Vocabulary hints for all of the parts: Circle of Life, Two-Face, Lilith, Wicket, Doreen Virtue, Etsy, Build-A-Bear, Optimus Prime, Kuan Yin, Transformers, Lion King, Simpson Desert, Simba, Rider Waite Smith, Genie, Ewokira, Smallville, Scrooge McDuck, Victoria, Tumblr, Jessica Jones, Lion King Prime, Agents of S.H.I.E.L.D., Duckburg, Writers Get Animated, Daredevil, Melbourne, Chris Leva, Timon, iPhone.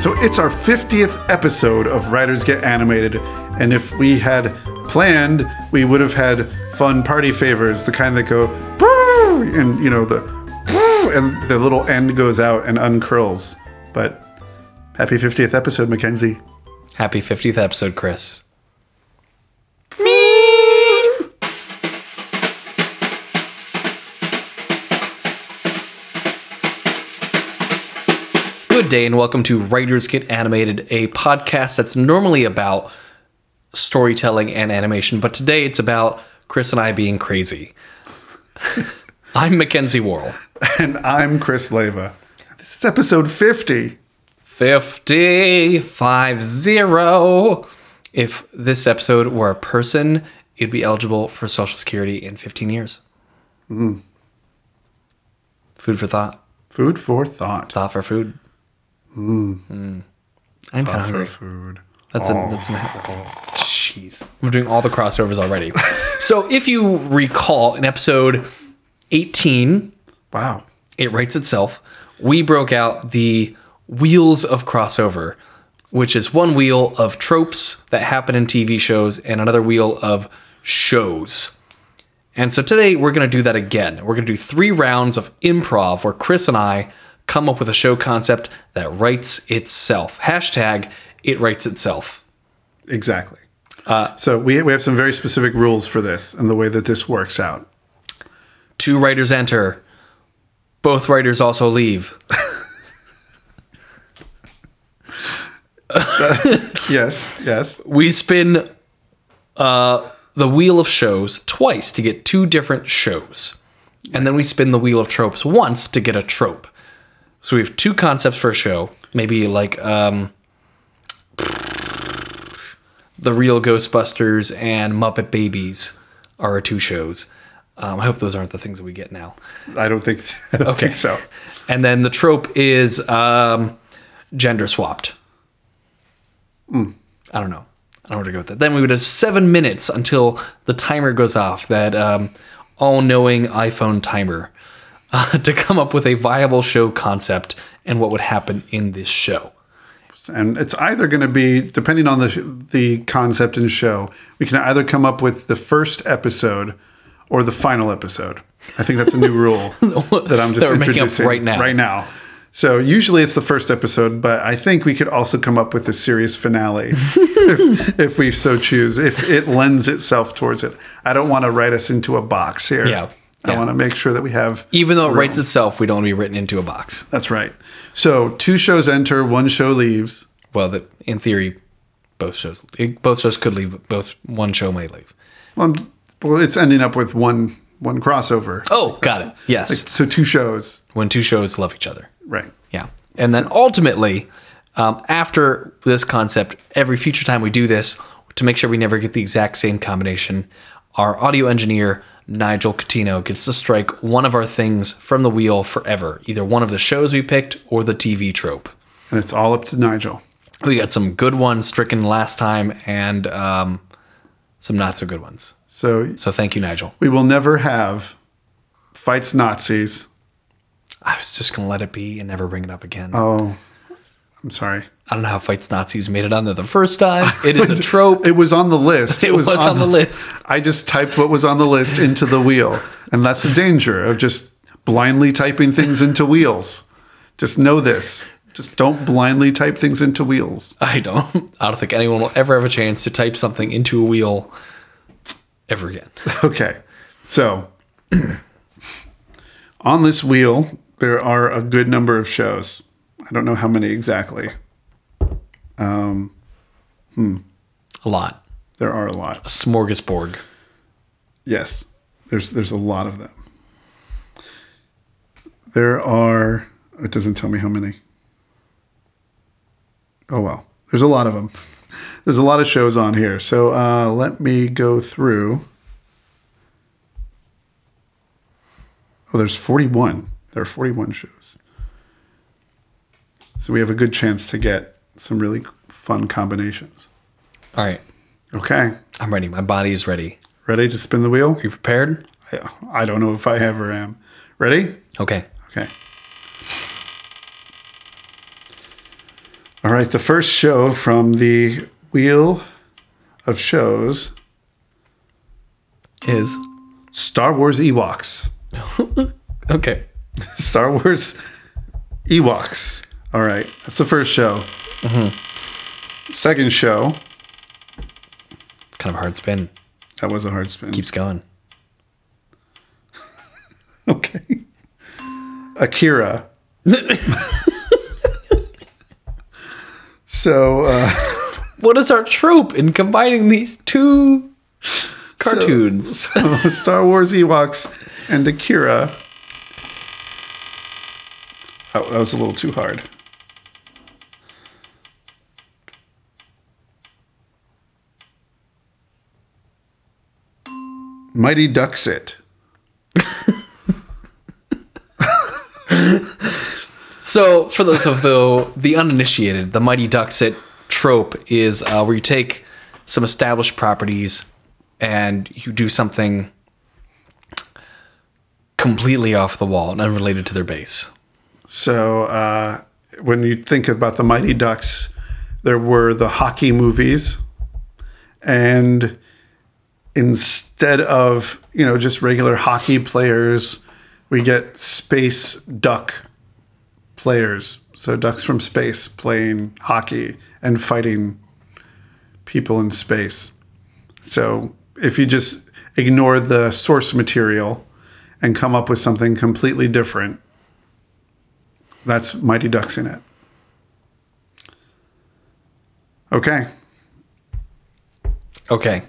So it's our 50th episode of Writers Get Animated, and if we had planned, we would have had fun party favors, the kind that go, and you know, the and the little end goes out and uncurls. But happy 50th episode, Mackenzie. Happy 50th episode, Chris. Good day and welcome to Writers Get Animated, a podcast that's normally about storytelling and animation, but today it's about Chris and I being crazy. I'm Mackenzie Worrell. And I'm Chris Leva. This is episode 50. 50. If this episode were a person, you'd be eligible for Social Security in 15 years. Mm. Food for thought. Food for thought. Thought for food. Mm. Mm. I'm thought hungry. For food. Jeez. We're doing all the crossovers already. So if you recall, in episode 18... Wow. It writes itself. We broke out the wheels of crossover, which is one wheel of tropes that happen in TV shows and another wheel of shows. And so today we're going to do that again. We're going to do three rounds of improv where Chris and I come up with a show concept that writes itself. Hashtag it writes itself. Exactly. So we have some very specific rules for this and the way that this works out. 2 writers enter. Both writers also leave. Yes. We spin the wheel of shows twice to get 2 different shows. And then we spin the wheel of tropes once to get a trope. So we have 2 concepts for a show. Maybe like The Real Ghostbusters and Muppet Babies are our 2 shows. I hope those aren't the things that we get now. I don't think so. And then the trope is gender swapped. Mm. I don't know. I don't know where to go with that. Then we would have 7 minutes until the timer goes off, that all-knowing iPhone timer, to come up with a viable show concept and what would happen in this show. And it's either going to be, depending on the concept and show, we can either come up with the first episode or the final episode. I think that's a new rule that I'm just introducing right now. So usually it's the first episode, but I think we could also come up with a series finale if we so choose, if it lends itself towards it. I don't want to write us into a box here. Yeah. I want to make sure that we have... Even though it writes itself, we don't want to be written into a box. That's right. So 2 shows enter, 1 show leaves. Well, in theory, both shows could leave, but one show may leave. Well, it's ending up with one crossover. Oh, got it. Yes. So 2 shows. When 2 shows love each other. Right. Yeah. And then ultimately, after this concept, every future time we do this, to make sure we never get the exact same combination, our audio engineer, Nigel Coutinho, gets to strike one of our things from the wheel forever. Either one of the shows we picked or the TV trope. And it's all up to Nigel. We got some good ones stricken last time and some not so good ones. So thank you, Nigel. We will never have Fights Nazis. I was just going to let it be and never bring it up again. Oh, I'm sorry. I don't know how Fights Nazis made it on there the first time. It is a trope. It was on the list. It was on the list. I just typed what was on the list into the wheel. And that's the danger of just blindly typing things into wheels. Just know this. Just don't blindly type things into wheels. I don't think anyone will ever have a chance to type something into a wheel ever again. Okay. So on this wheel, there are a good number of shows. I don't know how many exactly. A lot. There are a lot. A smorgasbord. Yes. There's a lot of them. There are, it doesn't tell me how many. Oh, well. There's a lot of them. There's a lot of shows on here. So let me go through. Oh, there's 41. There are 41 shows. So we have a good chance to get some really fun combinations. All right. Okay. I'm ready. My body is ready. Ready to spin the wheel? Are you prepared? I don't know if I ever am. Ready? Okay. All right, the first show from the wheel of shows is Star Wars Ewoks. Okay. Star Wars Ewoks. All right, that's the first show. Mm-hmm. Second show. It's kind of a hard spin. That was a hard spin. Keeps going. Okay. Akira. So, what is our trope in combining these two cartoons? So Star Wars Ewoks and Akira. Oh, that was a little too hard. Mighty Ducks It. So, for those of the uninitiated, the Mighty Ducks It trope is where you take some established properties and you do something completely off the wall and unrelated to their base. So, when you think about the Mighty Ducks, there were the hockey movies, and instead of, you know, just regular hockey players, we get space duck players. So ducks from space playing hockey and fighting people in space. So if you just ignore the source material and come up with something completely different, that's Mighty Ducks in it. Okay. Okay.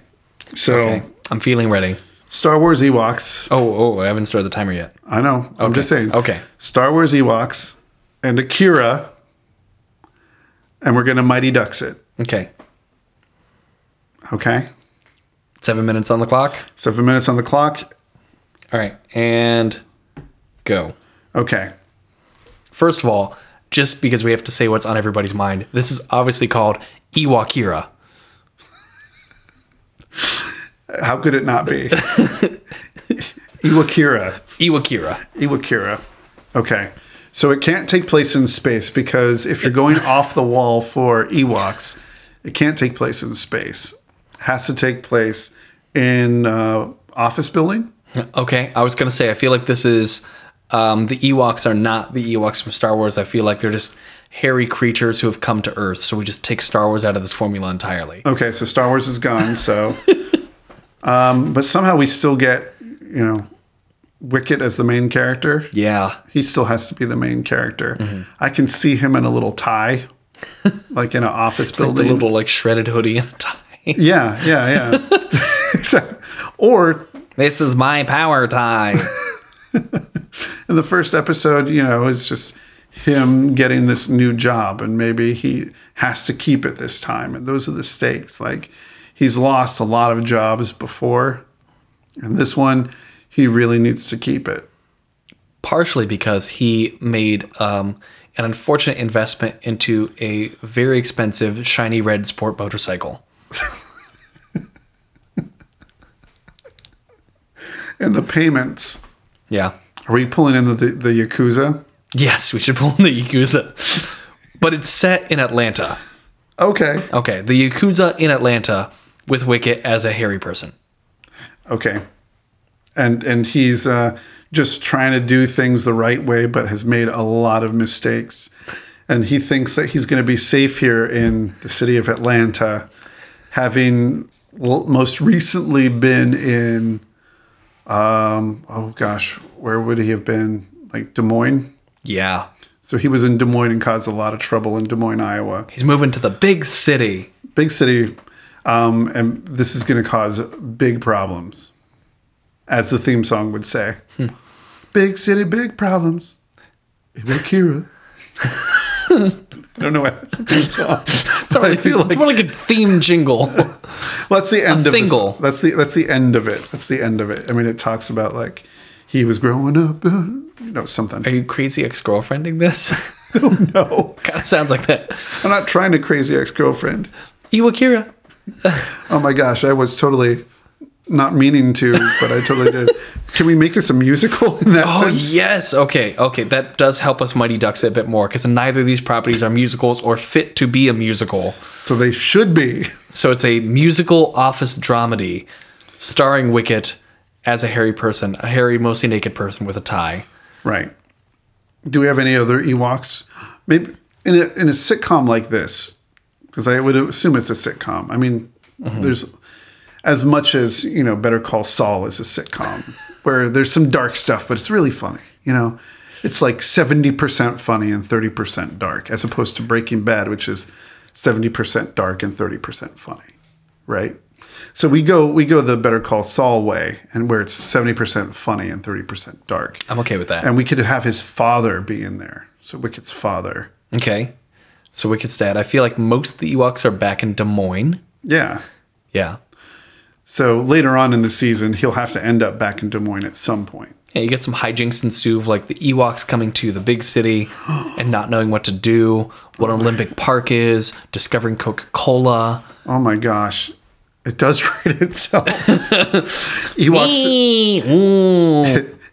So okay. I'm feeling ready. Star Wars Ewoks. Oh, I haven't started the timer yet. I know. Okay. I'm just saying. Okay. Star Wars Ewoks and Akira. And we're going to Mighty Ducks it. Okay. Okay. 7 minutes on the clock. 7 minutes on the clock. All right. And go. Okay. First of all, just because we have to say what's on everybody's mind, this is obviously called Ewokira. How could it not be? Ewokira. Okay. So it can't take place in space because if you're going off the wall for Ewoks, it can't take place in space. It has to take place in office building. Okay. I was going to say, I feel like this is... the Ewoks are not the Ewoks from Star Wars. I feel like they're just hairy creatures who have come to Earth. So we just take Star Wars out of this formula entirely. Okay, so Star Wars is gone. So, but somehow we still get, you know, Wicket as the main character. Yeah. He still has to be the main character. Mm-hmm. I can see him in a little tie, like in an office building. Like a little like shredded hoodie and a tie. Yeah. Exactly. Or... this is my power tie. And the first episode, you know, is just him getting this new job and maybe he has to keep it this time. And those are the stakes. Like, he's lost a lot of jobs before. And this one, he really needs to keep it. Partially because he made an unfortunate investment into a very expensive, shiny red sport motorcycle. And the payments... yeah. Are we pulling in the Yakuza? Yes, we should pull in the Yakuza. But it's set in Atlanta. Okay. Okay. The Yakuza in Atlanta with Wicket as a hairy person. Okay. And he's just trying to do things the right way, but has made a lot of mistakes. And he thinks that he's going to be safe here in the city of Atlanta, having most recently been in... where would he have been? Like Des Moines? Yeah. So he was in Des Moines and caused a lot of trouble in Des Moines, Iowa. He's moving to the big city. And this is going to cause big problems, as the theme song would say. Big city, big problems. Ewokira. I don't know why that's a theme song. It's more like a theme jingle. Well, that's the end of it. That's the end of it. I mean, it talks about like he was growing up, you know, something. Are you crazy ex-girlfriending this? Oh, no. Kind of sounds like that. I'm not trying to crazy ex-girlfriend. Ewokira. Oh my gosh, I was totally not meaning to, but I totally did. Can we make this a musical in that sense? Oh, yes. Okay. That does help us Mighty Ducks It a bit more, because neither of these properties are musicals or fit to be a musical. So they should be. So it's a musical office dramedy starring Wicket as a hairy person, a hairy, mostly naked person with a tie. Right. Do we have any other Ewoks? Maybe in a sitcom like this, because I would assume it's a sitcom. I mean, there's... As much as, you know, Better Call Saul is a sitcom where there's some dark stuff, but it's really funny. You know, it's like 70% funny and 30% dark, as opposed to Breaking Bad, which is 70% dark and 30% funny, right? So we go the Better Call Saul way, and where it's 70% funny and 30% dark. I'm okay with that. And we could have his father be in there. So Wicket's father. Okay. So Wicket's dad. I feel like most of the Ewoks are back in Des Moines. Yeah. Yeah. So later on in the season, he'll have to end up back in Des Moines at some point. Yeah, you get some hijinks ensue of like the Ewoks coming to the big city and not knowing what to do, what Olympic Park is, discovering Coca-Cola. Oh my gosh. It does write itself.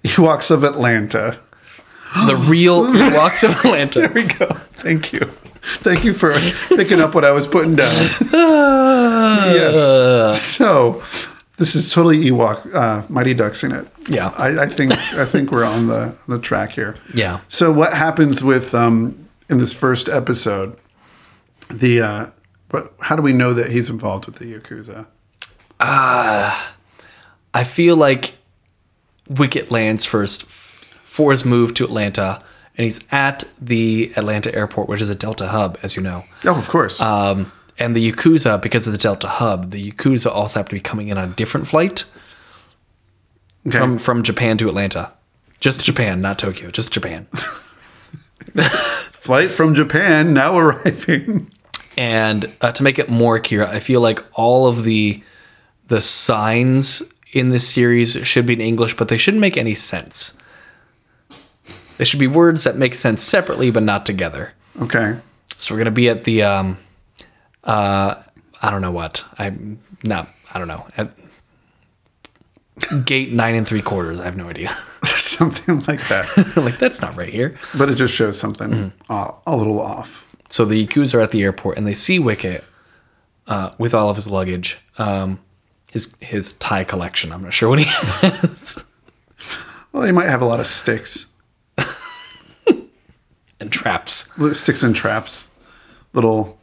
Ewoks of Atlanta. The real Ewoks of Atlanta. There we go. Thank you. Thank you for picking up what I was putting down. Yes. So this is totally Ewok, Mighty Ducks in it. Yeah. I think we're on the track here. Yeah. So what happens with in this first episode? How do we know that he's involved with the Yakuza? I feel like Wicket lands first for his move to Atlanta. And he's at the Atlanta airport, which is a Delta hub, as you know. Oh, of course. And the Yakuza, because of the Delta hub, the Yakuza also have to be coming in on a different flight from Japan to Atlanta. Just Japan, not Tokyo. Just Japan. Flight from Japan now arriving. And to make it more Akira, I feel like all of the signs in this series should be in English, but they shouldn't make any sense. They should be words that make sense separately, but not together. Okay. So we're going to be at the, at gate 9 3/4. I have no idea. Something like that. Like, that's not right here. But it just shows something a little off. So the Yakuza are at the airport, and they see Wicket with all of his luggage, his tie collection. I'm not sure what he has. Well, he might have a lot of sticks. And traps. Sticks and traps. You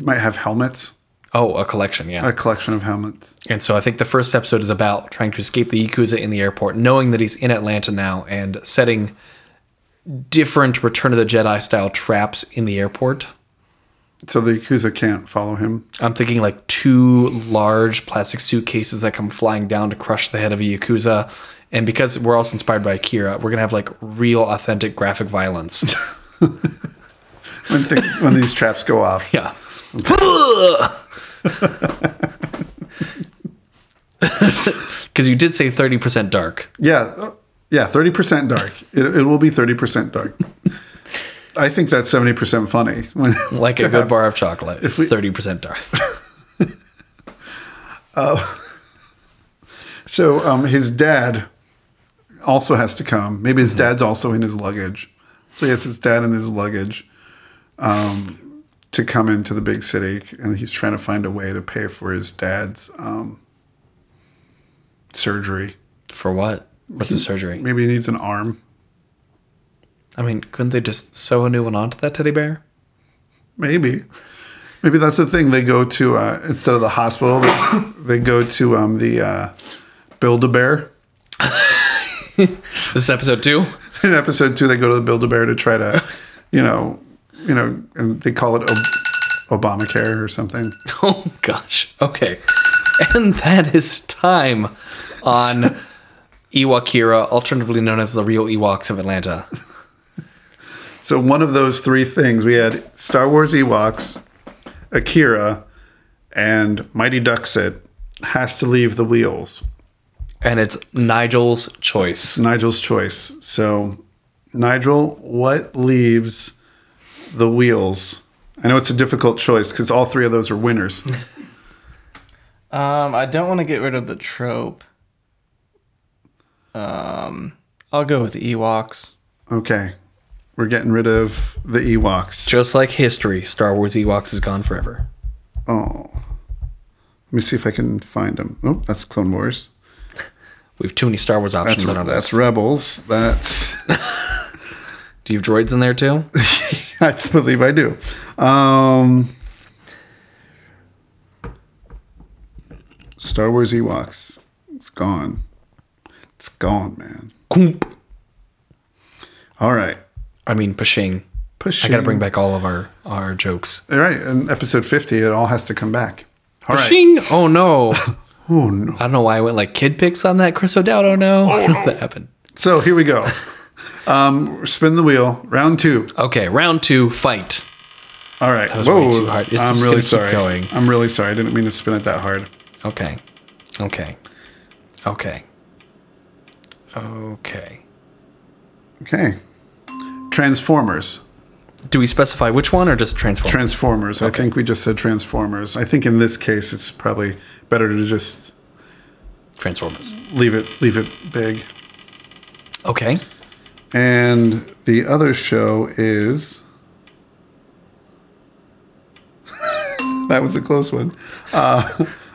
might have helmets. Oh, a collection, yeah. A collection of helmets. And so I think the first episode is about trying to escape the Yakuza in the airport, knowing that he's in Atlanta now, and setting different Return of the Jedi style traps in the airport. So the Yakuza can't follow him? I'm thinking like 2 large plastic suitcases that come flying down to crush the head of a Yakuza. And because we're also inspired by Akira, we're going to have like real authentic graphic violence. when these traps go off. Yeah. Because you did say 30% dark. Yeah, 30% dark. It will be 30% dark. I think that's 70% funny. Like a good bar of chocolate. It's 30% dark. So his dad also has to come. Maybe his dad's also in his luggage. So he has his dad in his luggage to come into the big city, and he's trying to find a way to pay for his dad's surgery. For what? What's his surgery? Maybe he needs an arm. I mean, couldn't they just sew a new one onto that teddy bear? Maybe. Maybe that's the thing. They go to, instead of the hospital, they go to the Build-A-Bear. This is episode 2? In episode 2, they go to the Build-A-Bear to try to, you know, and they call it Obamacare or something. Oh, gosh. Okay. And that is time on Ewokira, alternatively known as the real Ewoks of Atlanta. So one of those 3 things, we had Star Wars Ewoks, Akira, and Mighty Ducks It has to leave the wheels. And it's Nigel's choice. So, Nigel, what leaves the wheels? I know it's a difficult choice because all 3 of those are winners. I don't want to get rid of the trope. I'll go with Ewoks. Okay. We're getting rid of the Ewoks. Just like history, Star Wars Ewoks is gone forever. Oh. Let me see if I can find them. Oh, that's Clone Wars. We have too many Star Wars options on our list. That's Rebels. That's... Do you have droids in there, too? I believe I do. Star Wars Ewoks. It's gone. It's gone, man. Coomp. All right. I mean, Pushing. I got to bring back all of our jokes. All right. In episode 50, it all has to come back. All Pushing. Right. Oh, no. Oh, no. I don't know why I went like kid picks on that, Chris O'Dowd. Oh, no. I don't know if that happened. So here we go. Spin the wheel. Round two. Okay. Round two. Fight. All right. That was way too hard. It's I'm really sorry. Going. I'm really sorry. I didn't mean to spin it that hard. Okay. Okay. Okay. Okay. Okay. Transformers. Do we specify which one or just Transformers? Transformers. Okay. I think we just said Transformers. I think in this case it's probably better to just Transformers. Leave it big. Okay. And the other show is that was a close one.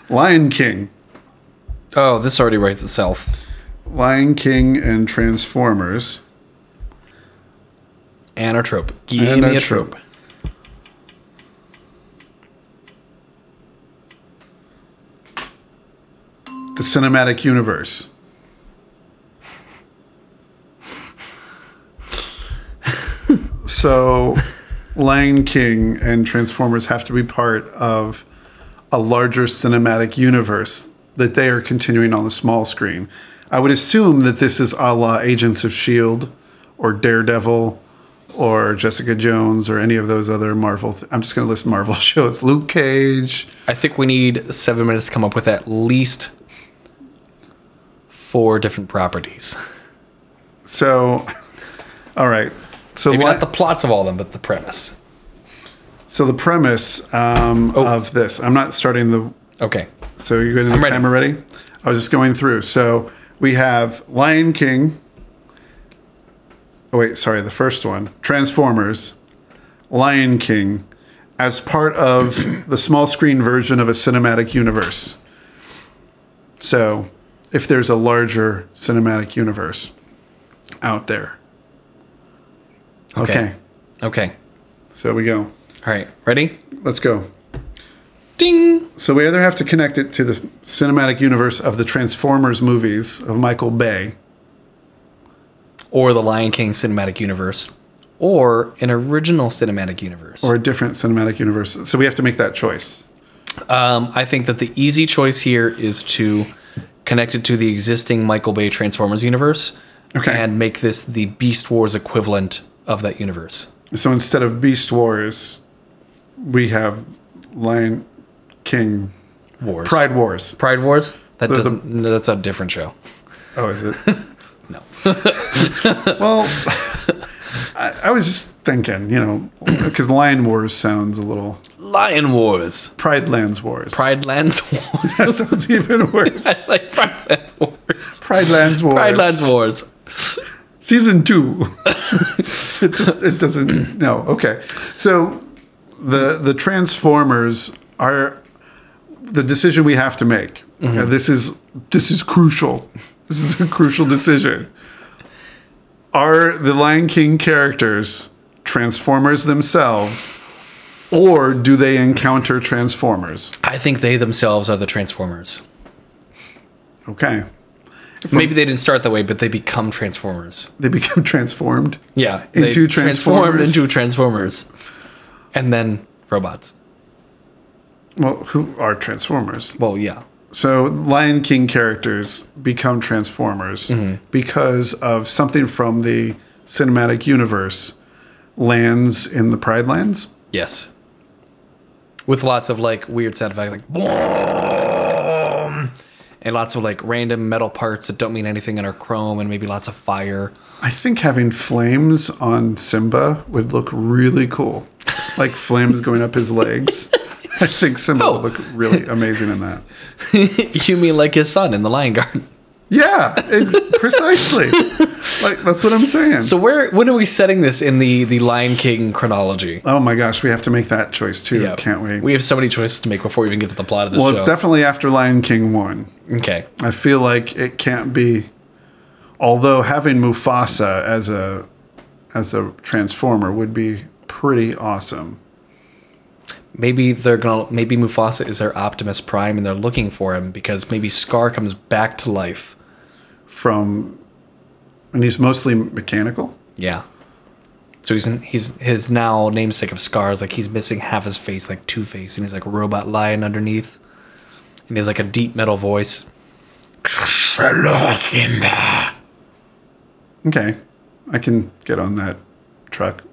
Lion King. Oh, this already writes itself. Lion King and Transformers. And our trope. Give me a trope. The cinematic universe. So, Lion King and Transformers have to be part of a larger cinematic universe that they are continuing on the small screen. I would assume that this is a la Agents of S.H.I.E.L.D. or Daredevil or Jessica Jones or any of those other Marvel... I'm just going to list Marvel shows. Luke Cage. I think we need 7 minutes to come up with at least 4 different properties. So, all right. So maybe not the plots of all of them, but the premise. So the premise of this... I'm not starting the... Okay. So you're going to the timer ready? I was just going through. So we have Lion King... Oh, wait, sorry, the first one. Transformers, Lion King, as part of the small screen version of a cinematic universe. So, if there's a larger cinematic universe out there. Okay. So we go. All right, ready? Let's go. Ding! So we either have to connect it to the cinematic universe of the Transformers movies of Michael Bay... Or the Lion King cinematic universe. Or an original cinematic universe. Or a different cinematic universe. So we have to make that choice. I think that the easy choice here is to connect it to the existing Michael Bay Transformers universe. Okay. And make this the Beast Wars equivalent of that universe. So instead of Beast Wars, we have Lion King Wars. Pride Wars. Pride Wars? No, that's a different show. Oh, is it? No. Well, I was just thinking, you know, because Lion Wars sounds a little... Lion Wars. Pride Lands Wars. Pride Lands Wars. That sounds even worse. It's like Pride Lands Wars. Pride Lands Wars. Pride Lands Wars. Season 2. It doesn't... No, okay. So the Transformers are the decision we have to make. Mm-hmm. Okay, this is crucial. This is a crucial decision. Are the Lion King characters Transformers themselves, or do they encounter Transformers? I think they themselves are the Transformers. Okay. Maybe they didn't start that way, but they become Transformers. They become transformed? Yeah. Into Transformers? Transformed into Transformers. And then robots. Well, who are Transformers? Well, yeah. So Lion King characters become Transformers because of something from the cinematic universe lands in the Pride Lands? Yes. With lots of like weird sound effects like boom, and lots of like random metal parts that don't mean anything and are chrome and maybe lots of fire. I think having flames on Simba would look really cool. Like flames going up his legs. I think Simba would look really amazing in that. You mean like his son in the Lion Guard? Yeah, precisely. Like, that's what I'm saying. So when are we setting this in the Lion King chronology? Oh my gosh, we have to make that choice too, yeah, can't we? We have so many choices to make before we even get to the plot of this show. Well, it's definitely after Lion King 1. Okay. I feel like it can't be... Although having Mufasa as a Transformer would be pretty awesome. Maybe Mufasa is their Optimus Prime and they're looking for him because maybe Scar comes back to life and he's mostly mechanical. Yeah. So he's his now namesake of Scar is like he's missing half his face, like Two-Face, and he's like a robot lion underneath. And he has like a deep metal voice. Hello, Simba. Okay. I can get on that truck.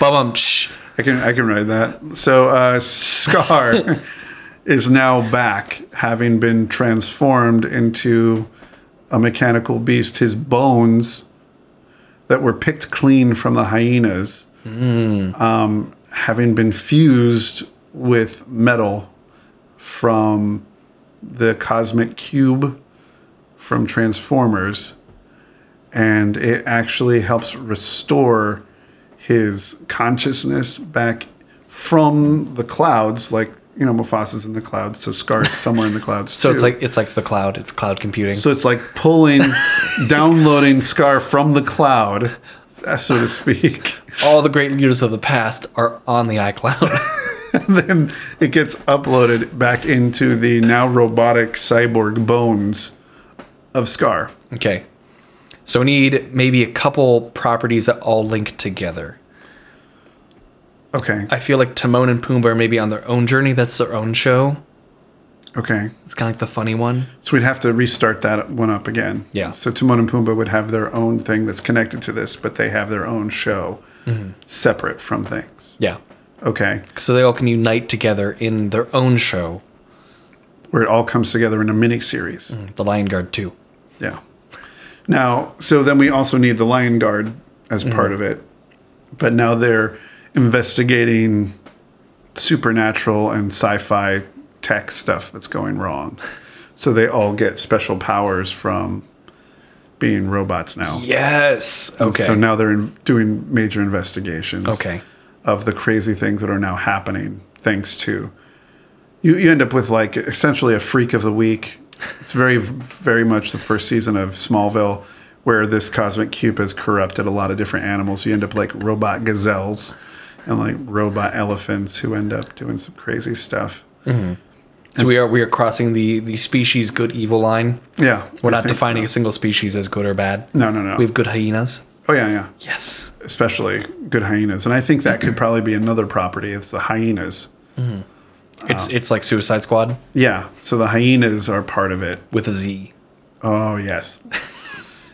Ba-bum-tsh. I can ride that. So Scar is now back, having been transformed into a mechanical beast. His bones that were picked clean from the hyenas, having been fused with metal from the cosmic cube from Transformers, and it actually helps restore his consciousness back from the clouds, like, you know, Mufasa's in the clouds, so Scar's somewhere in the clouds so too. it's like the cloud, it's cloud computing. So it's like pulling, downloading Scar from the cloud, so to speak. All the great leaders of the past are on the iCloud. Then it gets uploaded back into the now robotic cyborg bones of Scar. Okay. So we need maybe a couple properties that all link together. Okay. I feel like Timon and Pumbaa are maybe on their own journey. That's their own show. Okay. It's kind of like the funny one. So we'd have to restart that one up again. Yeah. So Timon and Pumbaa would have their own thing that's connected to this, but they have their own show separate from things. Yeah. Okay. So they all can unite together in their own show. Where it all comes together in a miniseries. The Lion Guard 2. Yeah. Now, so then we also need the Lion Guard as part of it. But now they're investigating supernatural and sci-fi tech stuff that's going wrong. So they all get special powers from being robots now. Yes. Okay. And so now they're doing major investigations of the crazy things that are now happening thanks to... You end up with, like, essentially a freak of the week. It's very, very much the first season of Smallville, where this cosmic cube has corrupted a lot of different animals. You end up like robot gazelles and like robot elephants who end up doing some crazy stuff. Mm-hmm. So we are crossing the species good evil line. Yeah, we're not defining a single species as good or bad. No. We have good hyenas. Oh yeah. Yes, especially good hyenas, and I think that could probably be another property. It's the hyenas. Mm-hmm. It's like Suicide Squad. Yeah. So the hyenas are part of it. With a Z. Oh, yes.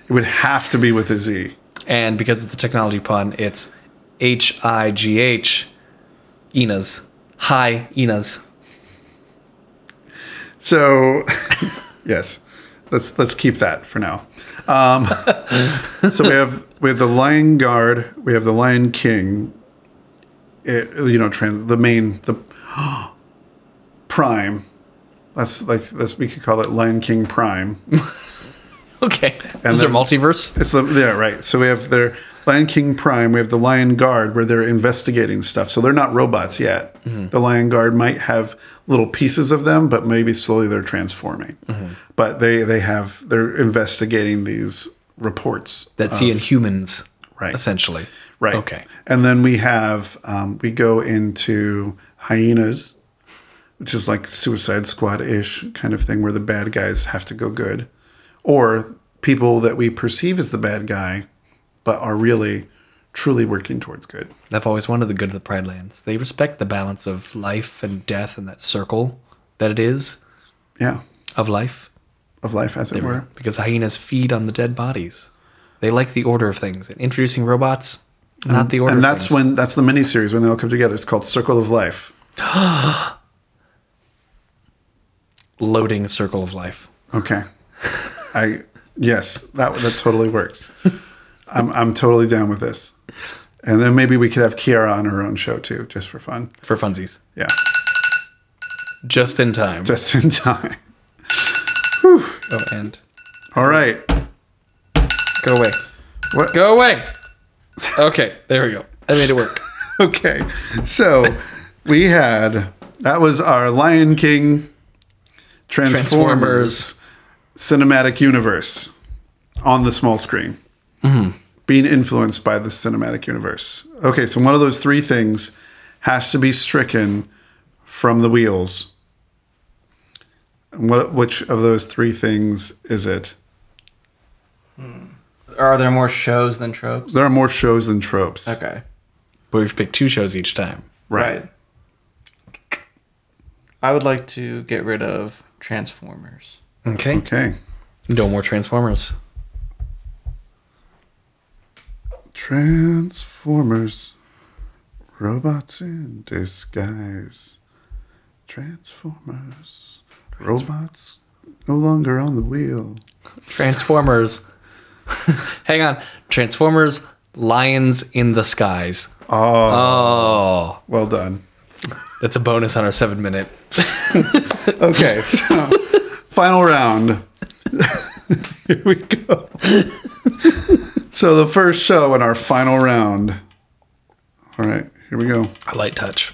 It would have to be with a Z. And because it's a technology pun, it's H-I-G-H. Enas. Hi, Enas. So, yes. Let's keep that for now. So we have the Lion Guard. We have the Lion King. Prime. We could call it Lion King Prime. Okay. Is there multiverse? Yeah, right. So we have their Lion King Prime. We have the Lion Guard, where they're investigating stuff. So they're not robots yet. Mm-hmm. The Lion Guard might have little pieces of them, but maybe slowly they're transforming. Mm-hmm. But they're investigating these reports. That's in humans, right? Essentially. Right. Okay. And then we have, we go into hyenas, which is like Suicide Squad-ish kind of thing where the bad guys have to go good. Or people that we perceive as the bad guy, but are really, truly working towards good. I've always wanted the good of the Pride Lands. They respect the balance of life and death and that circle that it is. Yeah. Of life. Of life, as it were. Because hyenas feed on the dead bodies. They like the order of things. And introducing robots, not the order of things. And that's the miniseries when they all come together. It's called Circle of Life. Loading Circle of Life. Okay. Yes, that totally works. I'm totally down with this. And then maybe we could have Kiara on her own show too, just for fun. For funsies. Yeah. Just in time. Just in time. Whew. Oh, and. All right. Go away. What? Go away. Okay, there we go. I made it work. Okay. So we had, that was our Lion King Transformers cinematic universe on the small screen. Mm-hmm. Being influenced by the cinematic universe. Okay, so one of those three things has to be stricken from the wheels. Which of those three things is it? Are there more shows than tropes? There are more shows than tropes. Okay. But we've picked two shows each time. Right. I would like to get rid of Transformers. Okay. No more Transformers. Transformers, robots in disguise. Transformers, robots no longer on the wheel. Transformers. Hang on. Transformers, lions in the skies. Oh. Well done. That's a bonus on our 7-minute. Okay. So, final round. Here we go. So the first show in our final round. All right, here we go. A light touch.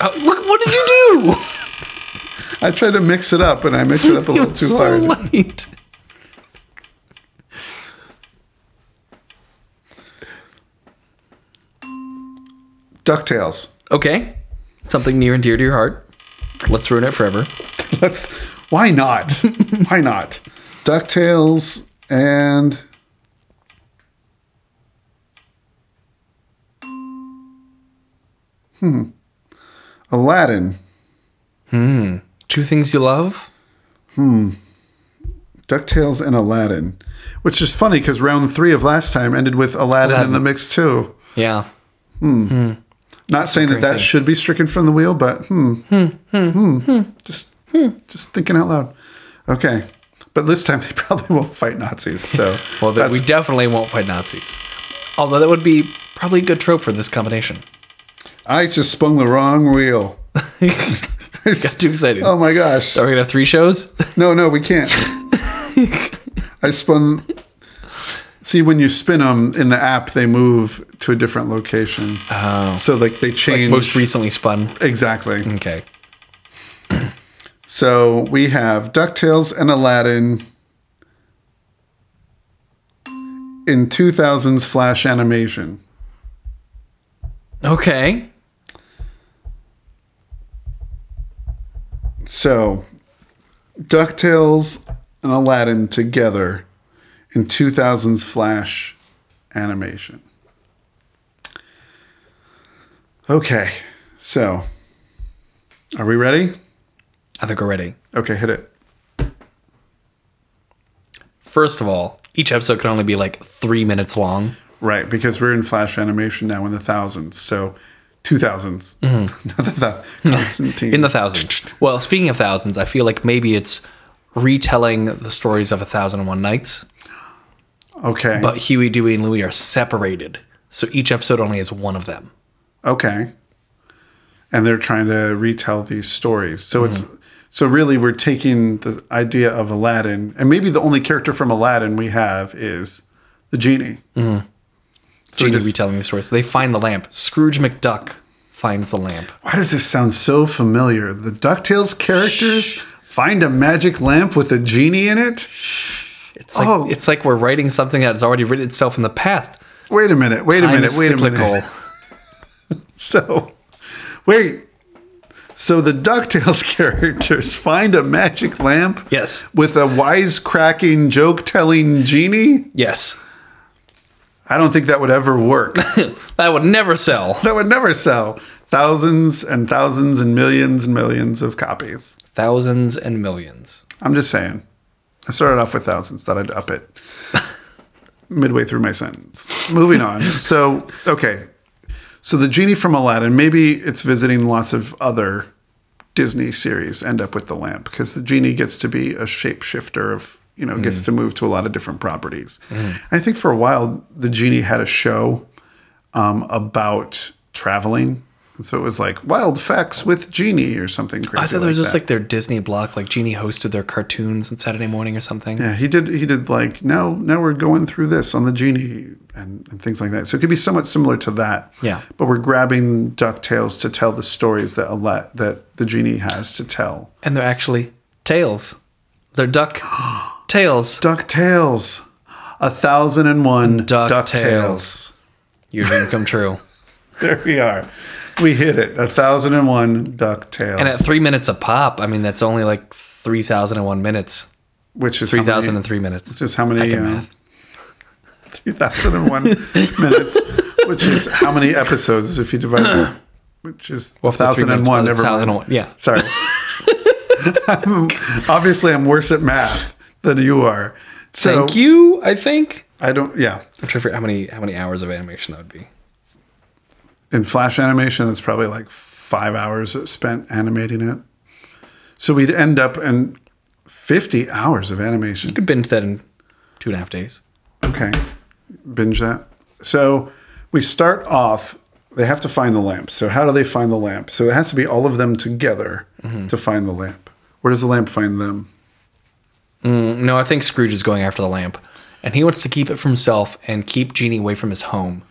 Oh, look, what did you do? I tried to mix it up, and I mixed it up a little too hard. Light. DuckTales. Okay. Something near and dear to your heart. Let's ruin it forever. Why not? Why not? DuckTales and... Aladdin. Two things you love? DuckTales and Aladdin. Which is funny because round 3 of last time ended with Aladdin in the mix too. Yeah. Not saying that should be stricken from the wheel, but Just thinking out loud. Okay. But this time they probably won't fight Nazis. So we definitely won't fight Nazis. Although that would be probably a good trope for this combination. I just spun the wrong wheel. I got too excited. Oh my gosh. Are we going to have 3 shows? No, we can't. I spun. See, when you spin them in the app, they move to a different location. Oh. So, they change. Most recently spun. Exactly. Okay. So, we have DuckTales and Aladdin in 2000s Flash animation. Okay. So, DuckTales and Aladdin together in 2000s Flash animation. Okay. So, are we ready? I think we're ready. Okay, hit it. First of all, each episode can only be 3 minutes long. Right, because we're in Flash animation now in the thousands. So, 2000s. Constantine. In the thousands. Well, speaking of thousands, I feel like maybe it's retelling the stories of 1,001 Nights. Okay. But Huey, Dewey, and Louie are separated. So, each episode only has one of them. Okay. And they're trying to retell these stories. So, so really, we're taking the idea of Aladdin. And maybe the only character from Aladdin we have is the Genie. Mm-hmm. So Genie retelling the story. So they find the lamp. Scrooge McDuck finds the lamp. Why does this sound so familiar? The DuckTales characters find a magic lamp with a genie in it? It's like we're writing something that has already written itself in the past. Wait a minute. So the DuckTales characters find a magic lamp? Yes. With a wisecracking, joke-telling genie? Yes. I don't think that would ever work. That would never sell. Thousands and thousands and millions of copies. Thousands and millions. I'm just saying. I started off with thousands. Thought I'd up it. Midway through my sentence. Moving on. So, okay. So the Genie from Aladdin, maybe it's visiting lots of other Disney series, end up with the lamp. Because the Genie gets to be a shapeshifter of... gets to move to a lot of different properties. And I think for a while, the Genie had a show about traveling. And so it was like Wild Facts with Genie or something crazy. I thought it was just like their Disney block, like Genie hosted their cartoons on Saturday morning or something. Yeah, he did like, now we're going through this on the Genie and things like that. So it could be somewhat similar to that. Yeah. But we're grabbing DuckTales to tell the stories that that the Genie has to tell. And they're actually tales. They're duck tales. DuckTales. 1001 DuckTales. Your dream come true. There we are. We hit it. 1001 DuckTales. And at 3 minutes a pop, I mean, that's only like 3,001 minutes. Which is 3,003 minutes. Which is how many? 3,001 minutes. Which is how many episodes if you divide it? Which is 1,001. Never mind. Yeah. Sorry. Obviously, I'm worse at math than you are. So, thank you, I think. I don't, yeah. I'm trying to figure out how many hours of animation that would be. In Flash animation, it's probably like 5 hours spent animating it. So we'd end up in 50 hours of animation. You could binge that in 2.5 days. Okay. Binge that. So we start off, they have to find the lamp. So how do they find the lamp? So it has to be all of them together to find the lamp. Where does the lamp find them? No, I think Scrooge is going after the lamp. And he wants to keep it for himself and keep Genie away from his home.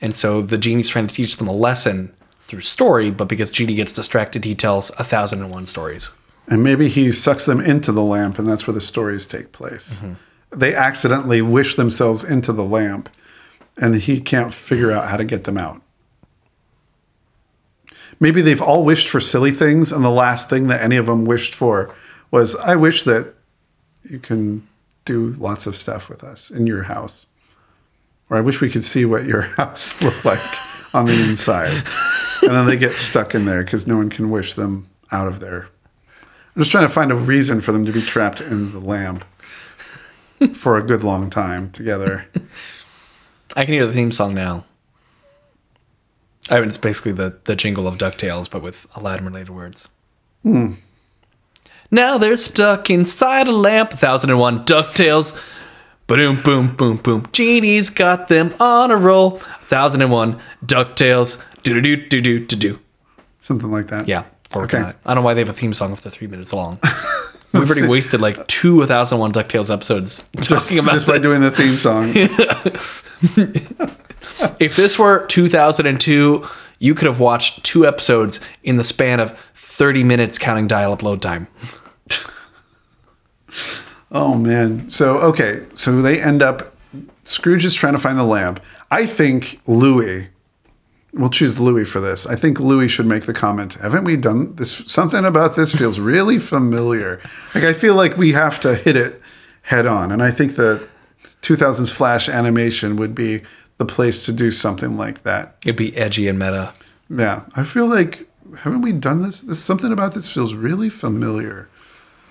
And so the Genie's trying to teach them a lesson through story, but because Genie gets distracted, he tells 1,001 stories. And maybe he sucks them into the lamp, and that's where the stories take place. Mm-hmm. They accidentally wish themselves into the lamp, and he can't figure out how to get them out. Maybe they've all wished for silly things, and the last thing that any of them wished for was, I wish that you can do lots of stuff with us in your house. Or I wish we could see what your house looked like on the inside. And then they get stuck in there because no one can wish them out of there. I'm just trying to find a reason for them to be trapped in the lamp for a good long time together. I can hear the theme song now. I mean, it's basically the jingle of DuckTales, but with Aladdin-related words. Hmm. Now they're stuck inside a lamp. 1001 DuckTales. Boom, boom, boom, boom. Genie's got them on a roll. 1001 DuckTales. Do do do do do do. Something like that. Yeah. Okay. I don't know why they have a theme song if they're 3 minutes long. We've already wasted like 2 1001 DuckTales episodes talking about this. Just by doing the theme song. If this were 2002, you could have watched 2 episodes in the span of 30 minutes counting dial-up load time. Oh, man. So, okay. So they end up, Scrooge is trying to find the lamp. I think Louie, we'll choose Louie for this. I think Louie should make the comment. Haven't we done this? Something about this feels really familiar. Like, I feel like we have to hit it head on. And I think the 2000s Flash animation would be the place to do something like that. It'd be edgy and meta. Yeah. I feel like, haven't we done this? There's something about this feels really familiar.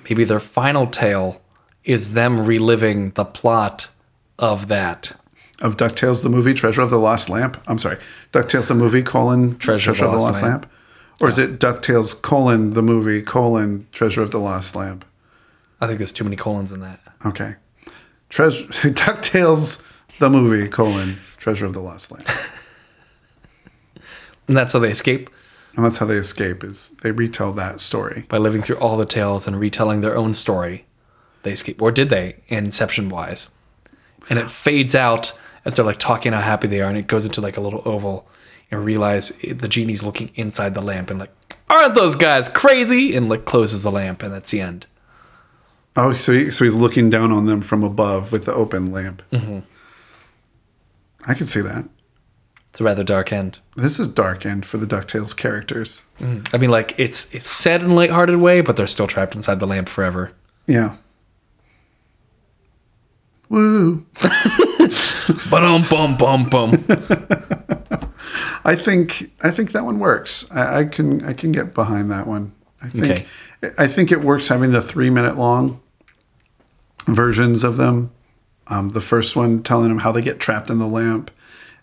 Maybe their final tale is them reliving the plot of that. Of DuckTales, the movie, Treasure of the Lost Lamp? I'm sorry. DuckTales, the movie, Treasure of the Lost Lamp? Or is it DuckTales, the movie, Treasure of the Lost Lamp? I think there's too many colons in that. Okay. DuckTales, the movie, Treasure of the Lost Lamp. And that's how they escape? And that's how they escape, is they retell that story. By living through all the tales and retelling their own story. They escape, or did they, Inception-wise? And it fades out as they're like talking how happy they are, and it goes into like a little oval, and realize the genie's looking inside the lamp, and like, aren't those guys crazy? And like closes the lamp, and that's the end. Oh, so he's looking down on them from above with the open lamp. Mm-hmm. I can see that. It's a rather dark end. This is a dark end for the DuckTales characters. Mm-hmm. I mean, like it's said in a lighthearted way, but they're still trapped inside the lamp forever. Yeah. Woo. Ba-dum, bum, bum, bum. I think that one works. I can get behind that one. I think it works having the 3 minute long versions of them. The first one telling them how they get trapped in the lamp,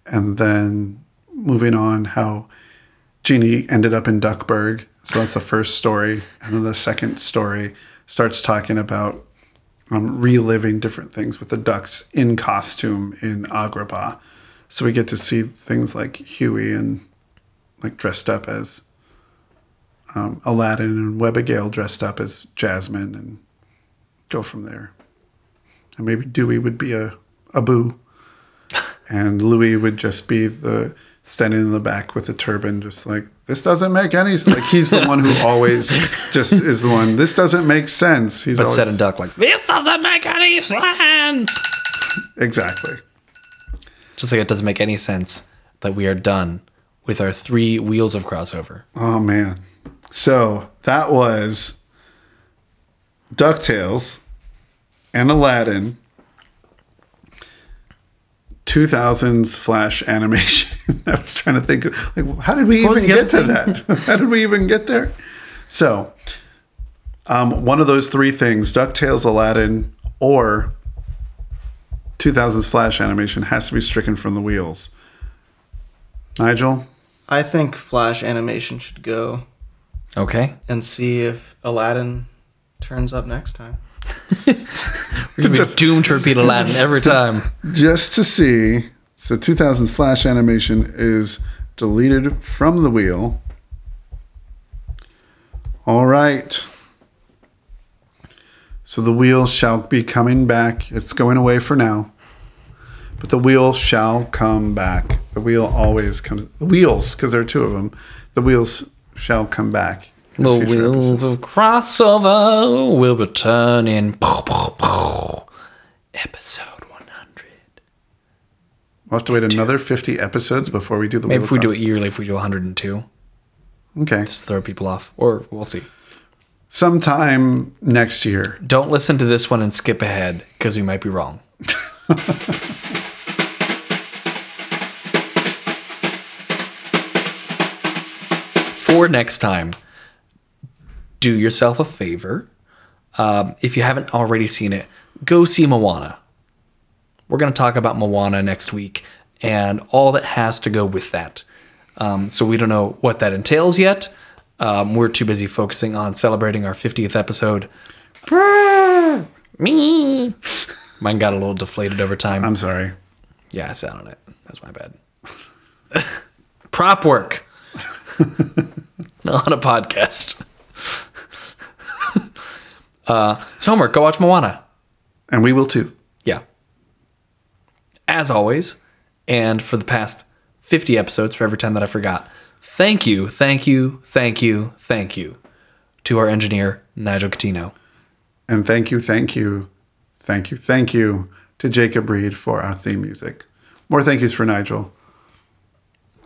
and then moving on how Genie ended up in Duckburg. So that's the first story. And then the second story starts talking about reliving different things with the ducks in costume in Agrabah. So we get to see things like Huey and like dressed up as Aladdin, and Webigail dressed up as Jasmine, and go from there. And maybe Dewey would be a boo, and Louie would just be the standing in the back with a turban, just like, this doesn't make any sense. Like, he's the one who always just is the one, this doesn't make sense. He's always said in Duck, like, this doesn't make any sense. Exactly. Just like it doesn't make any sense that we are done with our three wheels of crossover. Oh, man. So that was DuckTales and Aladdin, 2000s Flash animation. I was trying to think, like, how did we even get to that? How did we even get there? So one of those three things, DuckTales, Aladdin, or 2000s Flash animation, has to be stricken from the wheels. Nigel? I think Flash animation should go. Okay. And see if Aladdin turns up next time. We're going to be doomed to repeat Aladdin every time. Just to see. So 2000s Flash animation is deleted from the wheel. All right. So the wheel shall be coming back. It's going away for now. But the wheel shall come back. The wheel always comes. The wheels, because there are two of them. The wheels shall come back. The wheels of crossover will return in episode 100. We'll have to wait another 50 episodes before we do the wheel. Maybe if we do it yearly, if we do 102. Okay. Just throw people off. Or we'll see. Sometime next year. Don't listen to this one and skip ahead, because we might be wrong. For next time, do yourself a favor. If you haven't already seen it, go see Moana. We're going to talk about Moana next week and all that has to go with that. So we don't know what that entails yet. We're too busy focusing on celebrating our 50th episode. Me. Mine got a little deflated over time. I'm sorry. Yeah, I sat on it. That's my bad. Prop work. Not a podcast. So homework, go watch Moana. And we will too. Yeah. As always, and for the past 50 episodes, for every time that I forgot, thank you to our engineer, Nigel Coutinho. And thank you to Jacob Reed for our theme music. More thank yous for Nigel.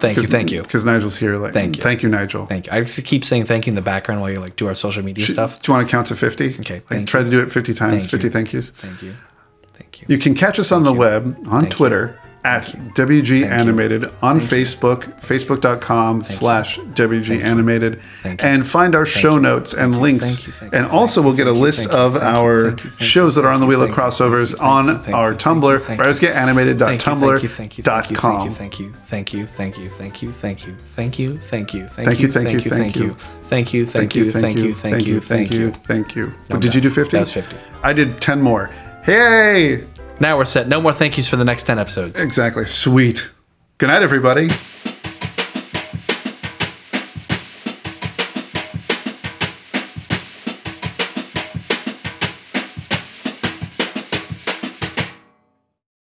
Thank you. Because Nigel's here. Like, thank you. Thank you, Nigel. Thank you. I just keep saying thank you in the background while you like do our social media stuff. Do you want to count to 50? Okay. Like, try to do it 50 times. 50 thank yous. Thank you. You can catch us on the web, on Twitter, at WG Animated, on Facebook, facebook.com/WG Animated, and find our show notes and links. And also we'll get a list of our shows that are on the Wheel of Crossovers on our Tumblr, writersgetanimated.tumblr.com. Thank you. But did you do 50? That was 50. I did 10 more. Hey! Now we're set. No more thank yous for the next 10 episodes. Exactly. Sweet. Good night, everybody.